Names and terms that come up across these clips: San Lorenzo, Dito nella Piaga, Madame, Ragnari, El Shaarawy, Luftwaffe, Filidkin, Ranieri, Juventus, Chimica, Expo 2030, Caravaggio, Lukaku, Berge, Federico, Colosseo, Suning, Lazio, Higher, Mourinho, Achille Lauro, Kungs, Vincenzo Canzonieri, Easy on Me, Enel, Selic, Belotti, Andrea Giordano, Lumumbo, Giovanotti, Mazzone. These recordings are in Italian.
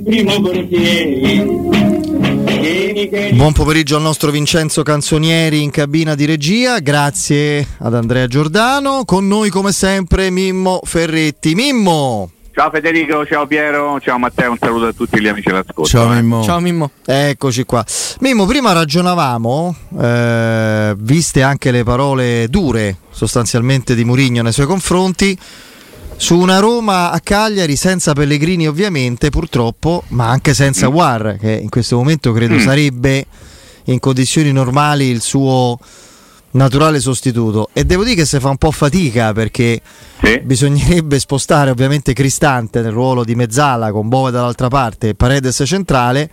Buon pomeriggio al nostro Vincenzo Canzonieri in cabina di regia, grazie ad Andrea Giordano, con noi come sempre Mimmo Ferretti. Mimmo! Ciao Federico, ciao Piero, ciao Matteo, un saluto a tutti gli amici dell'ascolto. Ciao Mimmo. Ciao Mimmo. Eccoci qua. Mimmo, prima ragionavamo, viste anche le parole dure sostanzialmente di Mourinho nei suoi confronti, su una Roma a Cagliari senza Pellegrini ovviamente, purtroppo, ma anche senza Aouar, che in questo momento credo sarebbe in condizioni normali il suo naturale sostituto. E devo dire che si fa un po' fatica, perché bisognerebbe spostare ovviamente Cristante nel ruolo di mezzala con Bova dall'altra parte e Paredes centrale,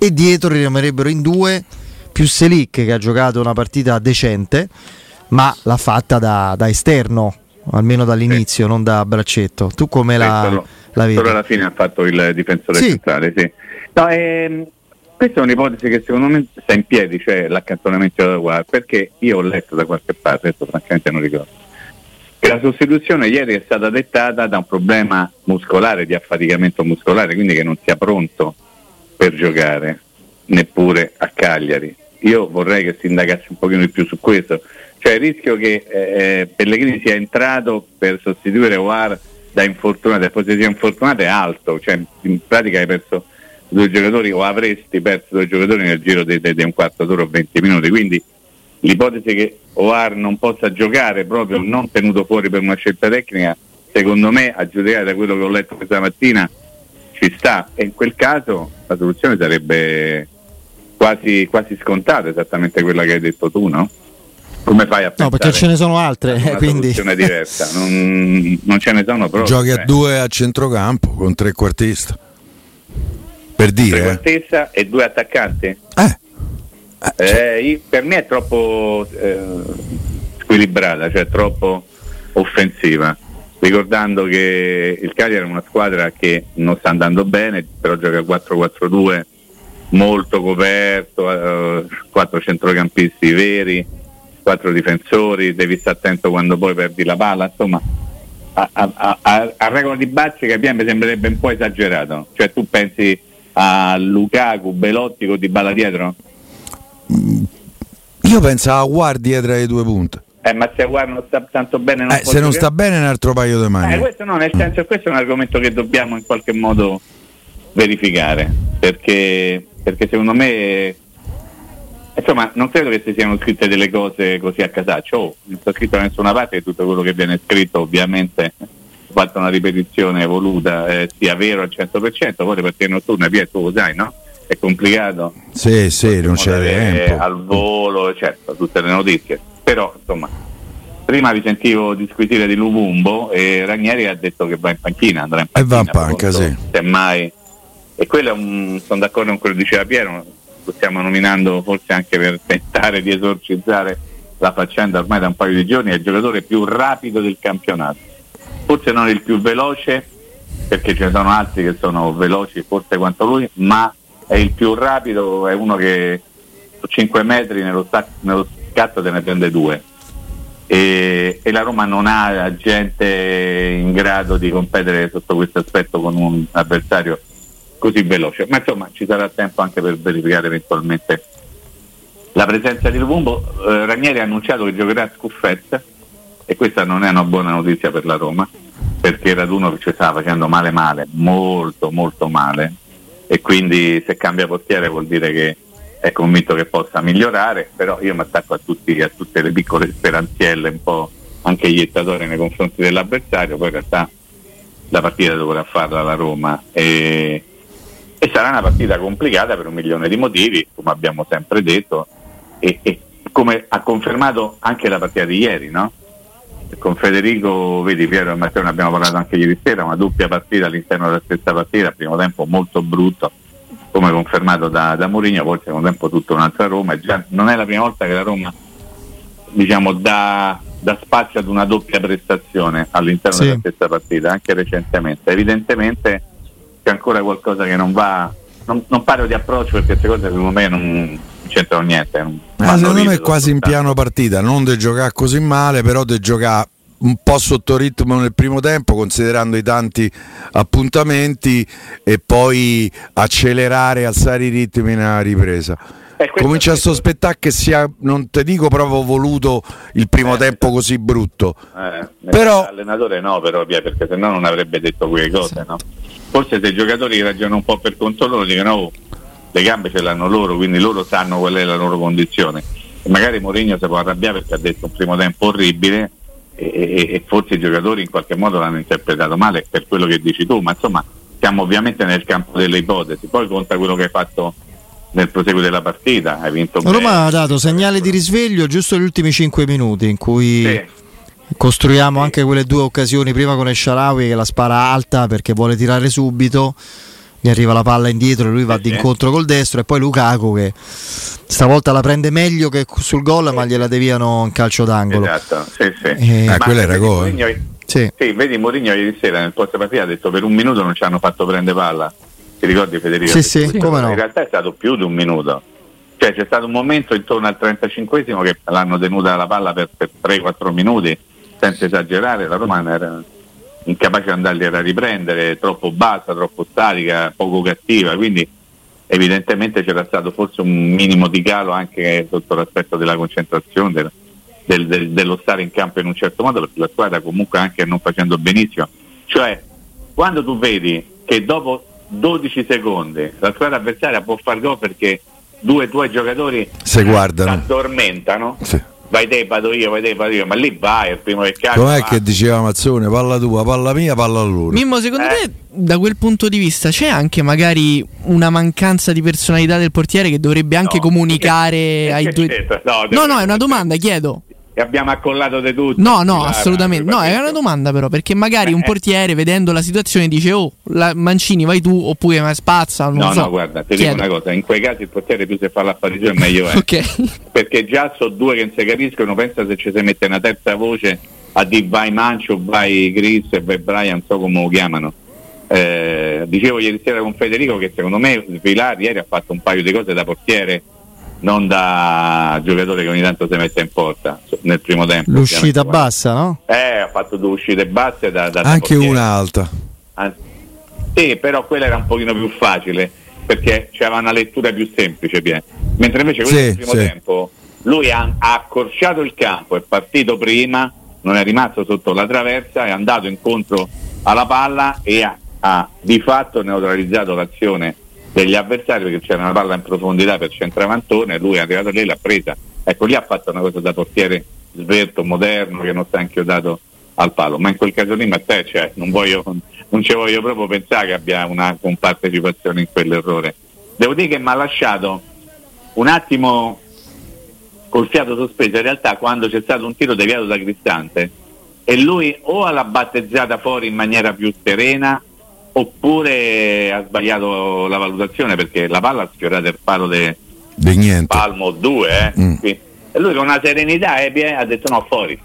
e dietro rimanerebbero in due più Selic, che ha giocato una partita decente ma l'ha fatta da esterno, almeno dall'inizio, non da braccetto. Tu come la vedi? Solo alla fine ha fatto il difensore centrale, No, questa è un'ipotesi che secondo me sta in piedi, cioè l'accantonamento da Aouar, perché io ho letto da qualche parte, adesso francamente non ricordo, che la sostituzione ieri è stata dettata da un problema muscolare, di affaticamento muscolare, quindi che non sia pronto per giocare neppure a Cagliari. Io vorrei che si indagasse un pochino di più su questo, cioè il rischio che Pellegrini sia entrato per sostituire Aouar da infortunato, e poi se sia infortunato è alto, cioè in pratica hai perso due giocatori, o avresti perso due giocatori nel giro di un quarto d'ora o 20 minuti, quindi l'ipotesi che Aouar non possa giocare, proprio non tenuto fuori per una scelta tecnica, secondo me, a giudicare da quello che ho letto questa mattina, ci sta, e in quel caso la soluzione sarebbe quasi scontata, esattamente quella che hai detto tu, no? Come fai a pensare? No, perché ce ne sono altre, una quindi diversa, non ce ne sono proprio. Giochi a due a centrocampo con trequartista, per dire. Trequartista e due attaccanti? Per me è troppo squilibrata, cioè troppo offensiva, ricordando che il Cagliari è una squadra che non sta andando bene, però gioca a 4-4-2, molto coperto, 4 centrocampisti veri, 4 difensori, devi stare attento quando poi perdi la palla, insomma a regola di Bacci che mi sembrerebbe un po' esagerato, cioè tu pensi a Lukaku, Belotti con Dybala dietro? Io penso a Aouar dietro ai due punti, ma se Aouar non sta tanto bene non può, se non sta bene un altro paio di mani, questo no, nel senso, questo è un argomento che dobbiamo in qualche modo verificare, perché secondo me, insomma, non credo che si siano scritte delle cose così a casaccio, non sta scritto da nessuna parte che tutto quello che viene scritto ovviamente ho fatto una ripetizione evoluta, sia vero al 100%, poi perché notturna via, tu lo sai, no? È complicato, non c'è tempo al volo, certo, tutte le notizie, però insomma prima vi sentivo disquisire di Lumumbo e Ragnari ha detto che va in panchina, andrà in panchina, e va in panca, semmai, e quello è sono d'accordo con quello che diceva Piero, lo stiamo nominando forse anche per tentare di esorcizzare la faccenda ormai da un paio di giorni, è il giocatore più rapido del campionato, forse non il più veloce, perché ce ne sono altri che sono veloci forse quanto lui, ma è il più rapido, è uno che su 5 metri nello scatto te ne prende 2, e la Roma non ha gente in grado di competere sotto questo aspetto con un avversario così veloce, ma insomma ci sarà tempo anche per verificare eventualmente la presenza di Lumumbo. Ranieri ha annunciato che giocherà a scuffetta, e questa non è una buona notizia per la Roma, perché il raduno ci stava facendo male, molto male, e quindi se cambia portiere vuol dire che è convinto che possa migliorare, però io mi attacco a tutte le piccole speranzielle un po' anche iettatorie nei confronti dell'avversario, poi in realtà la partita dovrà farla la Roma, e sarà una partita complicata per 1 milione di motivi, come abbiamo sempre detto, e come ha confermato anche la partita di ieri, no? con Federico, vedi Piero e Matteo, ne abbiamo parlato anche ieri sera, una doppia partita all'interno della stessa partita, primo tempo molto brutto come confermato da Mourinho, poi secondo tempo tutta un'altra Roma, e già non è la prima volta che la Roma diciamo dà spazio ad una doppia prestazione all'interno della stessa partita, anche recentemente. Evidentemente c'è ancora qualcosa che non va, non parlo di approccio perché queste cose secondo me non c'entrano niente, secondo me è quasi in piano partita, non de giocare così male, però de giocare un po' sotto ritmo nel primo tempo considerando i tanti appuntamenti e poi accelerare, alzare i ritmi nella ripresa. Comincia a sospettare che sia, non ti dico proprio voluto il primo tempo così brutto, però l'allenatore no, però via, perché sennò non avrebbe detto quelle cose, no? Forse se i giocatori ragionano un po' per conto loro, dicono oh, le gambe ce l'hanno loro, quindi loro sanno qual è la loro condizione, e magari Mourinho si può arrabbiare perché ha detto un primo tempo orribile e forse i giocatori in qualche modo l'hanno interpretato male per quello che dici tu, ma insomma siamo ovviamente nel campo delle ipotesi, poi conta quello che hai fatto nel proseguo della partita. Hai vinto bene. Roma ha dato segnale di risveglio giusto gli ultimi 5 minuti in cui costruiamo anche quelle due occasioni, prima con El Shaarawy che la spara alta perché vuole tirare subito, gli arriva la palla indietro e lui va d'incontro col destro, e poi Lukaku che stavolta la prende meglio che sul gol ma gliela deviano in calcio d'angolo. Esatto, quella era gol. Sì, vedi Mourinho ieri sera nel post partita ha detto per un minuto non ci hanno fatto prendere palla. Ti ricordi Federico? Sì, come no. In realtà è stato più di un minuto, cioè c'è stato un momento intorno al 35esimo che l'hanno tenuta la palla per 3-4 minuti, senza esagerare, la Roma era incapace di andarli a riprendere, troppo bassa, troppo statica, poco cattiva, quindi evidentemente c'era stato forse un minimo di calo anche sotto l'aspetto della concentrazione, dello stare in campo in un certo modo, perché la squadra comunque anche non facendo benissimo, cioè quando tu vedi che dopo 12 secondi la squadra avversaria può far gol perché due tuoi giocatori si guardano, addormentano, vai te vado io, ma lì vai il primo che caccia. Com'è che diceva Mazzone, palla tua, palla mia, palla loro. Mimmo, secondo te da quel punto di vista c'è anche magari una mancanza di personalità del portiere che dovrebbe anche comunicare ai due? No, è una domanda, chiedo. Abbiamo accollato di tutto. No, assolutamente. No, è una domanda però, perché magari un portiere vedendo la situazione dice "Oh, Mancini, vai tu", oppure "Ma spazza", non so. No, guarda, ti dico una cosa, in quei casi il portiere più se fa l'apparizione meglio è. Perché già so due che non si capiscono, pensa se ci si mette una terza voce a di vai Mancio, vai Chris e vai Brian, non so come lo chiamano. Dicevo ieri sera con Federico che secondo me Svilari ieri ha fatto un paio di cose da portiere, non da giocatore che ogni tanto si mette in porta nel primo tempo. L'uscita bassa, no? Ha fatto due uscite basse da anche portiere. Una alta. Sì, però quella era un pochino più facile perché c'era una lettura più semplice, mentre invece quello del primo tempo lui ha accorciato il campo, è partito prima, non è rimasto sotto la traversa, è andato incontro alla palla e ha di fatto neutralizzato l'azione degli avversari perché c'era una palla in profondità per centravantone, lui è arrivato lì, l'ha presa, ecco lì ha fatto una cosa da portiere svelto, moderno, che non sta inchiodato al palo, ma in quel caso lì Matteo, cioè, non ci voglio proprio pensare che abbia una compartecipazione in quell'errore. Devo dire che mi ha lasciato un attimo col fiato sospeso in realtà quando c'è stato un tiro deviato da Cristante e lui o l'ha battezzata fuori in maniera più serena oppure ha sbagliato la valutazione perché la palla ha sfiorato il palo di niente. Palmo 2 e lui con una serenità ha detto no, fuori.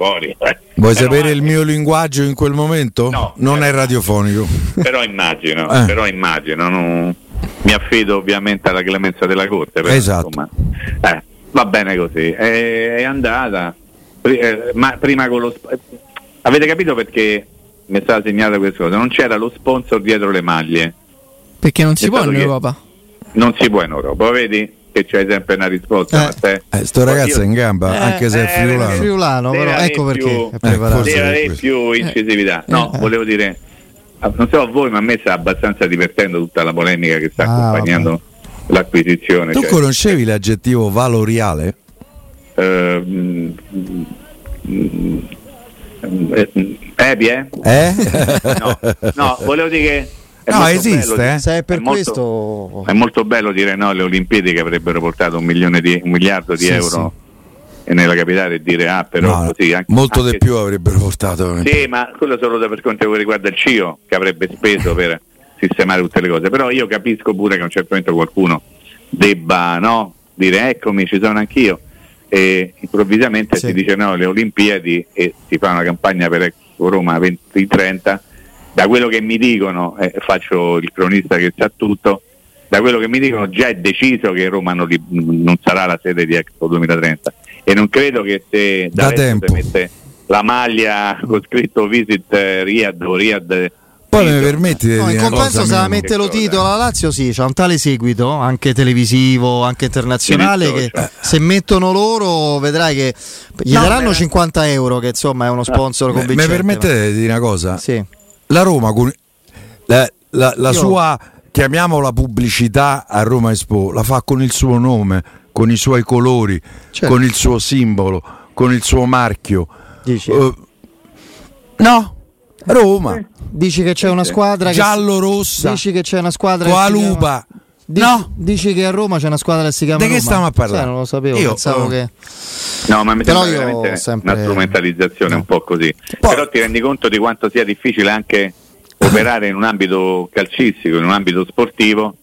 Vuoi sapere il mio linguaggio in quel momento? No, non è radiofonico. Però immagino, non mi affido ovviamente alla clemenza della Corte, però, esatto. Insomma, va bene così. È andata ma prima con lo avete capito perché mi è stata segnalata questa cosa, non c'era lo sponsor dietro le maglie perché non si può in Europa vedi che c'hai sempre una risposta sto ragazzo in gamba anche se è friulano però ecco perché deve avere più incisività volevo dire, non so a voi ma a me sta abbastanza divertendo tutta la polemica che sta accompagnando l'acquisizione. Tu conoscevi l'aggettivo valoriale? No, volevo dire che no, esiste bello, se è per è questo molto, è molto bello dire no alle Olimpiadi che avrebbero portato 1 miliardo di euro nella capitale e dire ah però no, così anche, molto anche, di più avrebbero portato. Sì, ma quello solo per quanto riguarda il CIO che avrebbe speso per sistemare tutte le cose, però io capisco pure che a un certo momento qualcuno debba, no, dire eccomi ci sono anch'io, e improvvisamente sì, si dice no le Olimpiadi e si fa una campagna per Expo Roma 2030. Da quello che mi dicono, faccio il cronista che sa tutto, da quello che mi dicono già è deciso che Roma non sarà la sede di Expo 2030 e non credo che se da tempo mette la maglia con scritto Visit Riyadh o Riyadh. Poi mi permetti di in compenso se la mette lo titola la Lazio, sì, c'ha un tale seguito anche televisivo, anche internazionale, che se mettono loro vedrai che gli daranno 50 euro che insomma è uno sponsor convincente. Mi permettete di dire una cosa? Sì. La Roma con la sua, chiamiamola pubblicità a Roma Expo, la fa con il suo nome, con i suoi colori, certo, con il suo simbolo, con il suo marchio. Dici? No, Roma. Dici che c'è una squadra giallo-rossa. Dici che c'è una squadra Coalupa. No, dici che a Roma c'è una squadra che si chiama. Di che stiamo a parlare? Non lo sapevo. Io pensavo che. No, ma mi sembra veramente sempre una strumentalizzazione, no, un po' così. Poi, però ti rendi conto di quanto sia difficile anche operare in un ambito calcistico, in un ambito sportivo,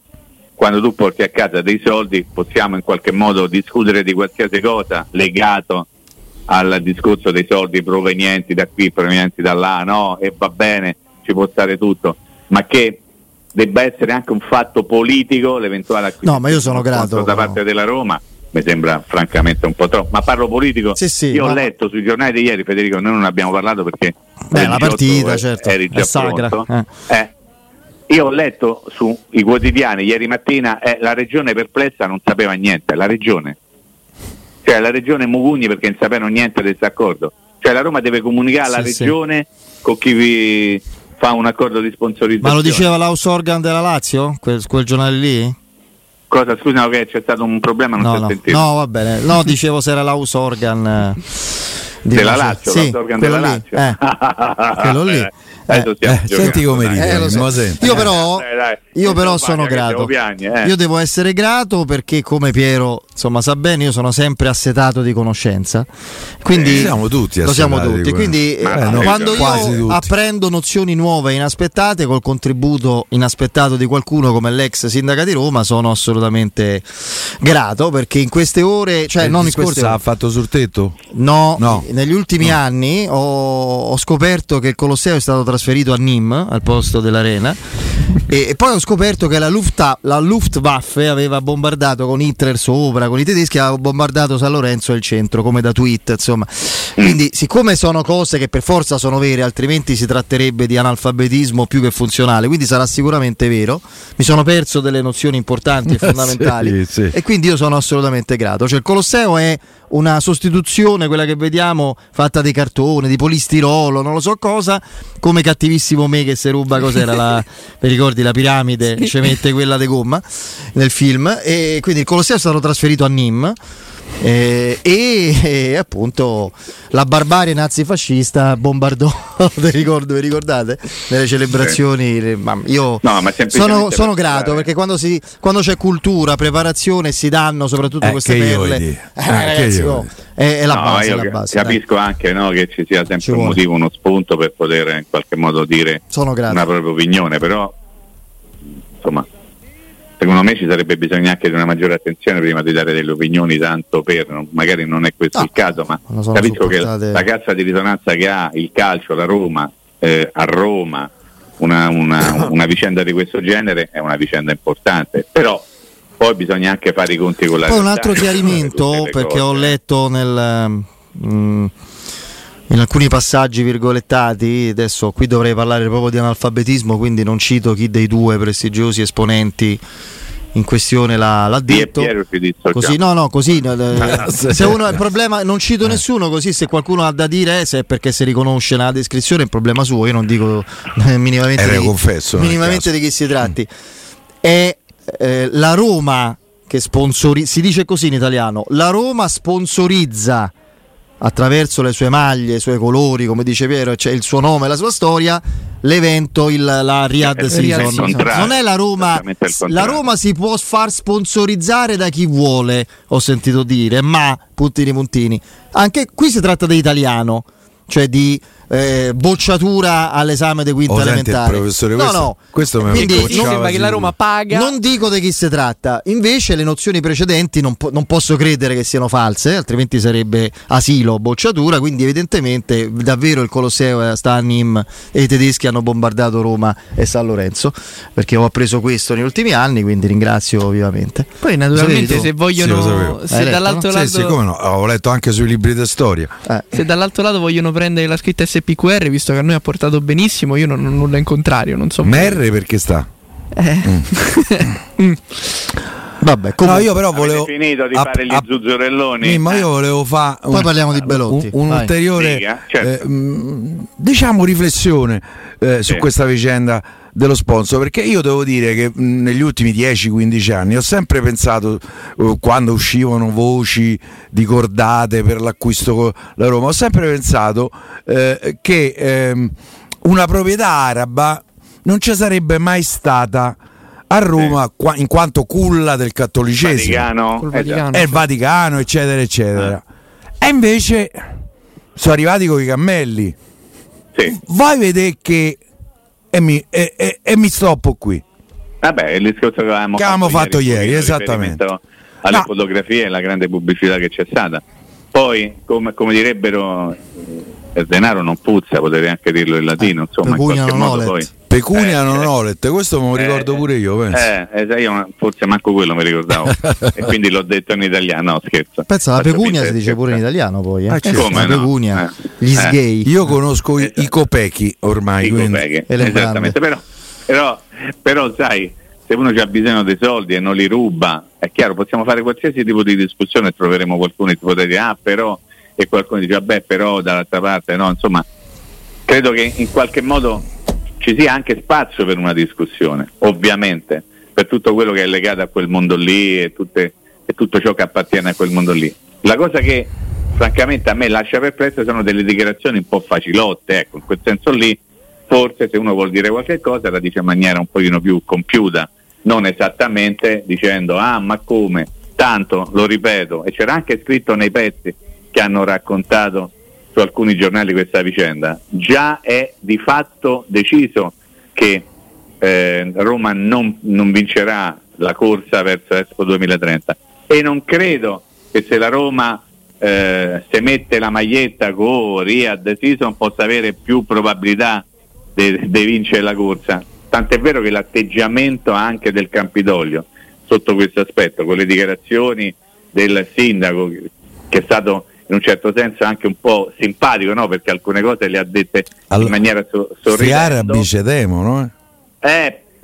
quando tu porti a casa dei soldi. Possiamo in qualche modo discutere di qualsiasi cosa legato al discorso dei soldi provenienti da qui, provenienti da là, no? E va bene, ci può stare tutto, ma che debba essere anche un fatto politico l'eventuale acquisto. No, ma io sono grato da parte della Roma, mi sembra francamente un po' troppo, ma parlo politico. Sì, sì, io ho letto sui giornali di ieri, Federico, noi non abbiamo parlato perché la partita certo è sacra. Io ho letto sui quotidiani ieri mattina la regione perplessa non sapeva niente, la regione, cioè la regione Mugugni, perché non sapevano niente del accordo, cioè la Roma deve comunicare alla regione con chi vi fa un accordo di sponsorizzazione. Ma lo diceva l'house organ della Lazio? Quel giornale lì? Cosa? Scusa, no, che c'è stato un problema, non si è sentito. No, va bene. No, dicevo se era l'house organ della Lazio. Sì, organ della Lazio. Quello lì. Senti come ride. Io però sono grato. Io devo essere grato perché, come Piero insomma sa bene, io sono sempre assetato di conoscenza. Quindi lo siamo tutti. Quindi quando io apprendo nozioni nuove e inaspettate col contributo inaspettato di qualcuno come l'ex sindaca di Roma, sono assolutamente grato, perché in queste ore, cioè non in queste ore, ha fatto sul tetto? No. Negli ultimi anni ho scoperto che il Colosseo è stato trasferito a Nîmes al posto dell'arena e poi ho scoperto che la Luftwaffe aveva bombardato con Hitler sopra, con i tedeschi aveva bombardato San Lorenzo e il centro, come da tweet insomma. Quindi siccome sono cose che per forza sono vere, altrimenti si tratterebbe di analfabetismo più che funzionale, quindi sarà sicuramente vero, mi sono perso delle nozioni importanti e fondamentali sì. E quindi io sono assolutamente grato, cioè il Colosseo è una sostituzione, quella che vediamo fatta di cartone, di polistirolo, non lo so cosa, come cattivissimo me che si ruba, cos'era vi ricordi la piramide, sì, ci mette quella di gomma nel film, e quindi il Colosseo è stato trasferito a Nîmes e appunto la barbarie nazifascista bombardò vi ricordate? Nelle celebrazioni sono grato perché quando c'è cultura, preparazione, si danno soprattutto queste perle ragazzi, è la base, io è la base, capisco dai, anche che ci sia sempre un motivo, uno spunto per poter in qualche modo dire una propria opinione, però insomma secondo me ci sarebbe bisogno anche di una maggiore attenzione prima di dare delle opinioni, tanto per magari non è questo il caso, ma capisco che la cassa di risonanza che ha il calcio, la Roma, a Roma una vicenda di questo genere è una vicenda importante, però poi bisogna anche fare i conti con la realtà. Poi un altro chiarimento, perché ho letto in alcuni passaggi virgolettati, adesso qui dovrei parlare proprio di analfabetismo, quindi non cito chi dei due prestigiosi esponenti in questione l'ha detto. Così se uno il problema non cito nessuno, così se qualcuno ha da dire se è perché si riconosce la descrizione è il problema suo, io non dico minimamente di chi si tratti. È la Roma che si dice così in italiano, la Roma sponsorizza attraverso le sue maglie, i suoi colori, come dice Piero, cioè il suo nome e la sua storia, l'evento, la Riyadh Season. Non è la Roma. La Roma si può far sponsorizzare da chi vuole, ho sentito dire, ma puntini. Anche qui si tratta di italiano, cioè di bocciatura all'esame di quinta elementare. Questo quindi sembra che la Roma paga. Non dico di chi si tratta. Invece le nozioni precedenti non posso credere che siano false, altrimenti sarebbe asilo, bocciatura. Quindi evidentemente davvero il Colosseo sta a Nîmes e i tedeschi hanno bombardato Roma e San Lorenzo, perché ho appreso questo negli ultimi anni, quindi ringrazio vivamente. Poi naturalmente se vogliono, se dall'altro lato, ho letto anche sui libri di storia, se dall'altro lato vogliono prendere la scritta PQR, visto che a noi ha portato benissimo, io non ho nulla in contrario, non so. MR perché sta? Vabbè, comunque. No, io però volevo finito di fare gli zuzzurelloni. Ma io volevo fare poi parliamo di Belotti. Un ulteriore diciamo riflessione su questa vicenda dello sponsor, perché io devo dire che negli ultimi 10-15 anni ho sempre pensato, quando uscivano voci di cordate per l'acquisto con la Roma, ho sempre pensato che una proprietà araba non ci sarebbe mai stata a Roma in quanto culla del cattolicesimo, il Vaticano, eccetera eccetera. E invece sono arrivati con i cammelli. Vai a vedere che mi stoppo qui. Vabbè, il discorso che avevamo fatto ieri, esattamente, alle fotografie e alla grande pubblicità che c'è stata. Poi, come direbbero, il denaro non puzza, potrei anche dirlo in latino, insomma, in qualche modo poi pecunia non olet, questo me lo ricordo pure io, penso. Io forse manco quello mi ricordavo e quindi l'ho detto in italiano, scherzo. Pensa, la pecunia si dice pure in italiano poi, come no? Pecunia, gli sgay. Io conosco i copechi ormai, esattamente, però sai, se uno c'ha bisogno dei soldi e non li ruba, è chiaro, possiamo fare qualsiasi tipo di discussione e troveremo qualcuno che può dire però, e qualcuno dice però dall'altra parte no, insomma, credo che in qualche modo ci sia anche spazio per una discussione, ovviamente, per tutto quello che è legato a quel mondo lì e tutto ciò che appartiene a quel mondo lì. La cosa che francamente a me lascia perplesso sono delle dichiarazioni un po' facilotte, ecco, in quel senso lì. Forse se uno vuol dire qualche cosa la dice in maniera un pochino più compiuta, non esattamente dicendo ma come, tanto lo ripeto. E c'era anche scritto nei pezzi che hanno raccontato su alcuni giornali questa vicenda, già è di fatto deciso che Roma non vincerà la corsa verso Expo 2030, e non credo che se la Roma se mette la maglietta con Riyadh Season possa avere più probabilità di vincere la corsa, tant'è vero che l'atteggiamento anche del Campidoglio sotto questo aspetto, con le dichiarazioni del sindaco che è stato in un certo senso anche un po' simpatico, no? Perché alcune cose le ha dette in maniera sorridendo.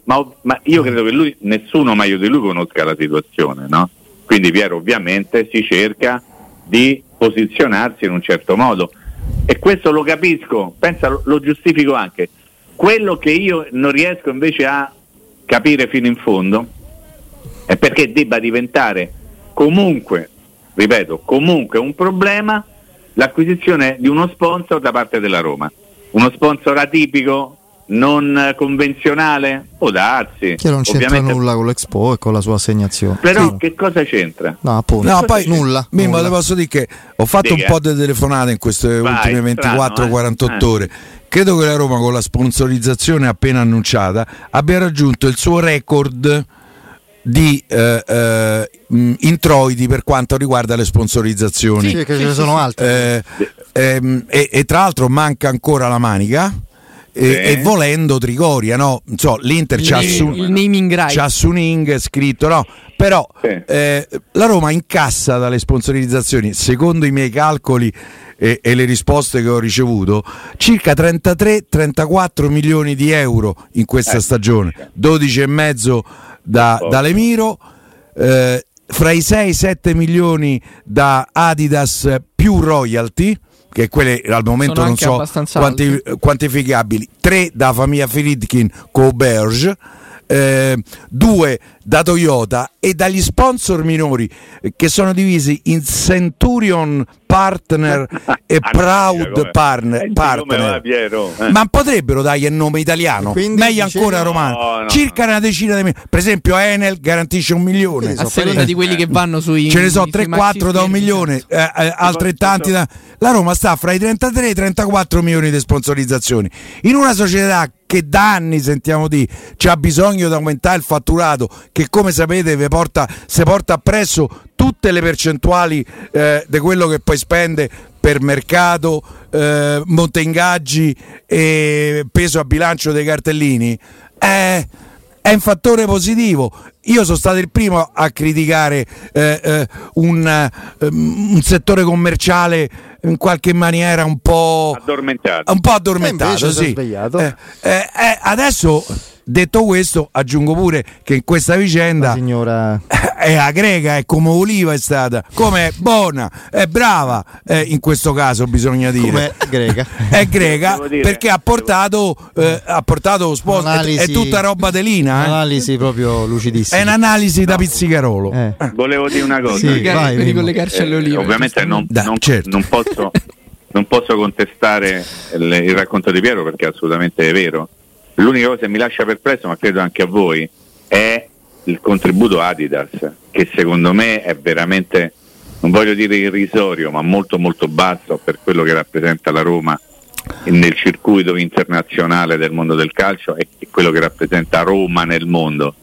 No? Ma io credo che lui, nessuno meglio di lui conosca la situazione, no? Quindi Piero ovviamente si cerca di posizionarsi in un certo modo, e questo lo capisco, lo giustifico anche. Quello che io non riesco invece a capire fino in fondo è perché debba diventare comunque, ripeto, comunque un problema l'acquisizione di uno sponsor da parte della Roma, uno sponsor atipico, non convenzionale, può darsi che non c'entra nulla con l'Expo e con la sua assegnazione, però che cosa c'entra? Nulla. Mimmo, te posso dire che ho fatto un po' di telefonate in queste ultime 24-48 ore. Credo che la Roma, con la sponsorizzazione appena annunciata, abbia raggiunto il suo record di introiti per quanto riguarda le sponsorizzazioni, che ce ne sono altre, e tra l'altro manca ancora la manica e volendo Trigoria, no? L'Inter il naming right, c'ha Suning scritto, no? Però la Roma incassa dalle sponsorizzazioni, secondo i miei calcoli e le risposte che ho ricevuto, circa 33-34 milioni di euro in questa stagione, 12,5 dall'Emiro, fra i 6-7 milioni da Adidas più royalty, che quelle al momento non so quantificabili, 3 da famiglia Filidkin con Berge, 2 da Toyota e dagli sponsor minori che sono divisi in Centurion Partner e Proud Partner. Ma potrebbero dargli il nome italiano, meglio ancora romano. Circa una decina di milioni. Per esempio Enel garantisce 1 milione. A seconda di quelli che vanno sui. Ce ne sono 3-4 da 1 milione, altrettanti da. La Roma sta fra i 33 e i 34 milioni di sponsorizzazioni. In una società che da anni sentiamo di c'ha bisogno di aumentare il fatturato, che come sapete si porta appresso tutte le percentuali di quello che poi spende per mercato, monteingaggi e peso a bilancio dei cartellini, è un fattore positivo. Io sono stato il primo a criticare un settore commerciale in qualche maniera un po' addormentato, sì. Adesso, detto questo, aggiungo pure che in questa vicenda signora... è a greca, è come Oliva, è stata come buona, è brava, in questo caso bisogna dire come greca. È greca perché ha portato sposo, è tutta roba delina. Analisi proprio lucidissima, è un'analisi da pizzicarolo. Volevo dire una cosa, sì, vai, per ricollegarci alle Olive. Ovviamente non posso contestare il racconto di Piero, perché assolutamente è vero. L'unica cosa che mi lascia perplesso, ma credo anche a voi, è il contributo Adidas, che secondo me è veramente, non voglio dire irrisorio, ma molto molto basso per quello che rappresenta la Roma nel circuito internazionale del mondo del calcio e quello che rappresenta Roma nel mondo,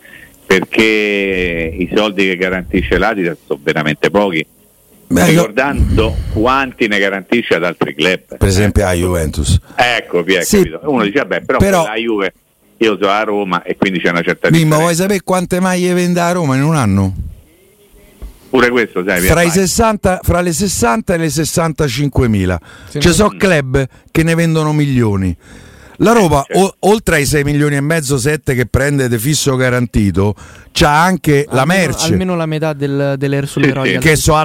perché i soldi che garantisce l'Adidas sono veramente pochi, ricordando quanti ne garantisce ad altri club, per esempio la Juventus. Ecco, sì, uno dice beh, però la Juve, io sono a Roma e quindi c'è una certa differenza. Ma vuoi sapere quante maglie vende a Roma in un anno? Pure questo, sai, fra le 60 e le 65.000. Ci sono club che ne vendono milioni. La Roma, certo, oltre ai 6 milioni e mezzo, 7 che prende de fisso garantito, c'ha anche almeno, la merce. Almeno la metà delle sulle royalties. Che sono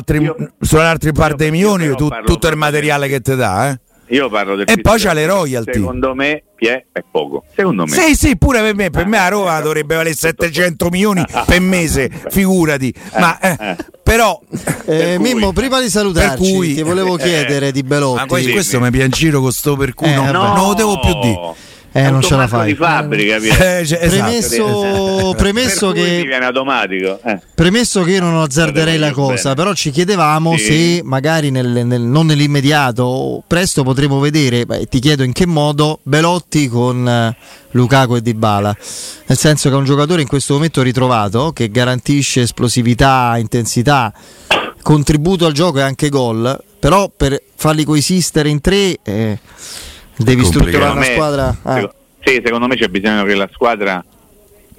altri par dei milioni, tutto il materiale che ti dà, eh. Io parlo del, e poi c'ha le royalty. Secondo me è poco. Secondo me. Sì, pure per me a Roma dovrebbe valere 700 milioni per mese, figurati. Ma però Mimmo, prima di salutarci, ti volevo chiedere di Belotti. Ma questo mi piace in giro con sto per cui non lo devo più dire. Non ce la fai. Di fabbrica, premesso che viene automatico. Premesso che io non azzarderei la cosa, bene. Però ci chiedevamo se magari non nell'immediato, presto potremo vedere, ti chiedo in che modo, Belotti con Lukaku e Dybala, nel senso che è un giocatore in questo momento ritrovato che garantisce esplosività, intensità, contributo al gioco e anche gol, però per farli coesistere in tre devi strutturare una squadra. Sì, secondo me c'è bisogno che la squadra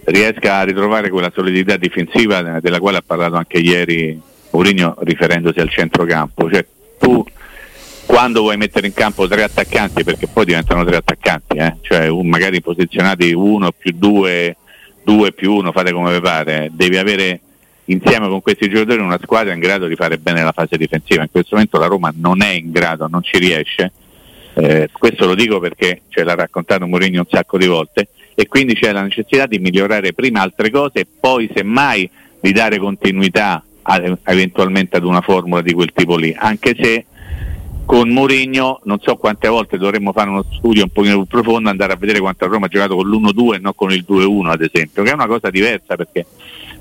riesca a ritrovare quella solidità difensiva della quale ha parlato anche ieri Mourinho, riferendosi al centrocampo. Cioè, tu quando vuoi mettere in campo tre attaccanti, perché poi diventano tre attaccanti, cioè magari posizionati 1+2, 2+1, fate come vi pare, devi avere insieme con questi giocatori una squadra in grado di fare bene la fase difensiva. In questo momento la Roma non è in grado, non ci riesce. Questo lo dico perché ce l'ha raccontato Mourinho un sacco di volte, e quindi c'è la necessità di migliorare prima altre cose e poi semmai di dare continuità eventualmente ad una formula di quel tipo lì, anche se con Mourinho non so quante volte dovremmo fare uno studio un pochino più profondo, andare a vedere quanto Roma ha giocato con l'1-2 e non con il 2-1 ad esempio, che è una cosa diversa, perché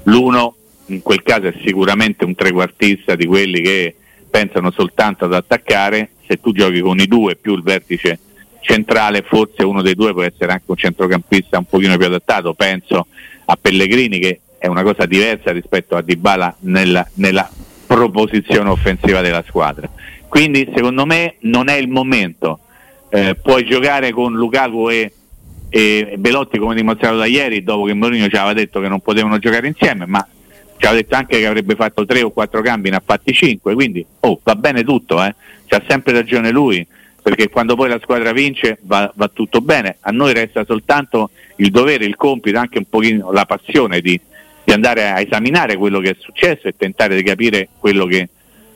l'1 in quel caso è sicuramente un trequartista di quelli che pensano soltanto ad attaccare. Se tu giochi con i due più il vertice centrale, forse uno dei due può essere anche un centrocampista un pochino più adattato, penso a Pellegrini, che è una cosa diversa rispetto a Dybala nella proposizione offensiva della squadra. Quindi secondo me non è il momento, puoi giocare con Lukaku e Belotti come dimostrato da ieri, dopo che Mourinho ci aveva detto che non potevano giocare insieme, ma ci ha detto anche che avrebbe fatto 3 o 4 cambi, ne ha fatti 5, quindi va bene tutto, c'ha sempre ragione lui, perché quando poi la squadra vince va tutto bene. A noi resta soltanto il dovere, il compito, anche un pochino la passione di andare a esaminare quello che è successo e tentare di capire quello che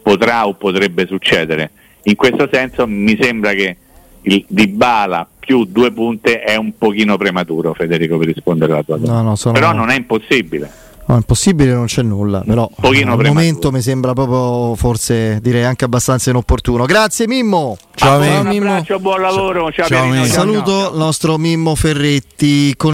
potrà o potrebbe succedere. In questo senso mi sembra che il Dybala più due punte è un pochino prematuro, Federico, per rispondere alla tua domanda. No, però non è impossibile. No, impossibile non c'è nulla, però al momento mi sembra proprio, forse direi anche abbastanza inopportuno. Grazie Mimmo. Ciao Mimmo. Un abbraccio, buon lavoro. Ciao, Saluto il nostro Mimmo Ferretti. Con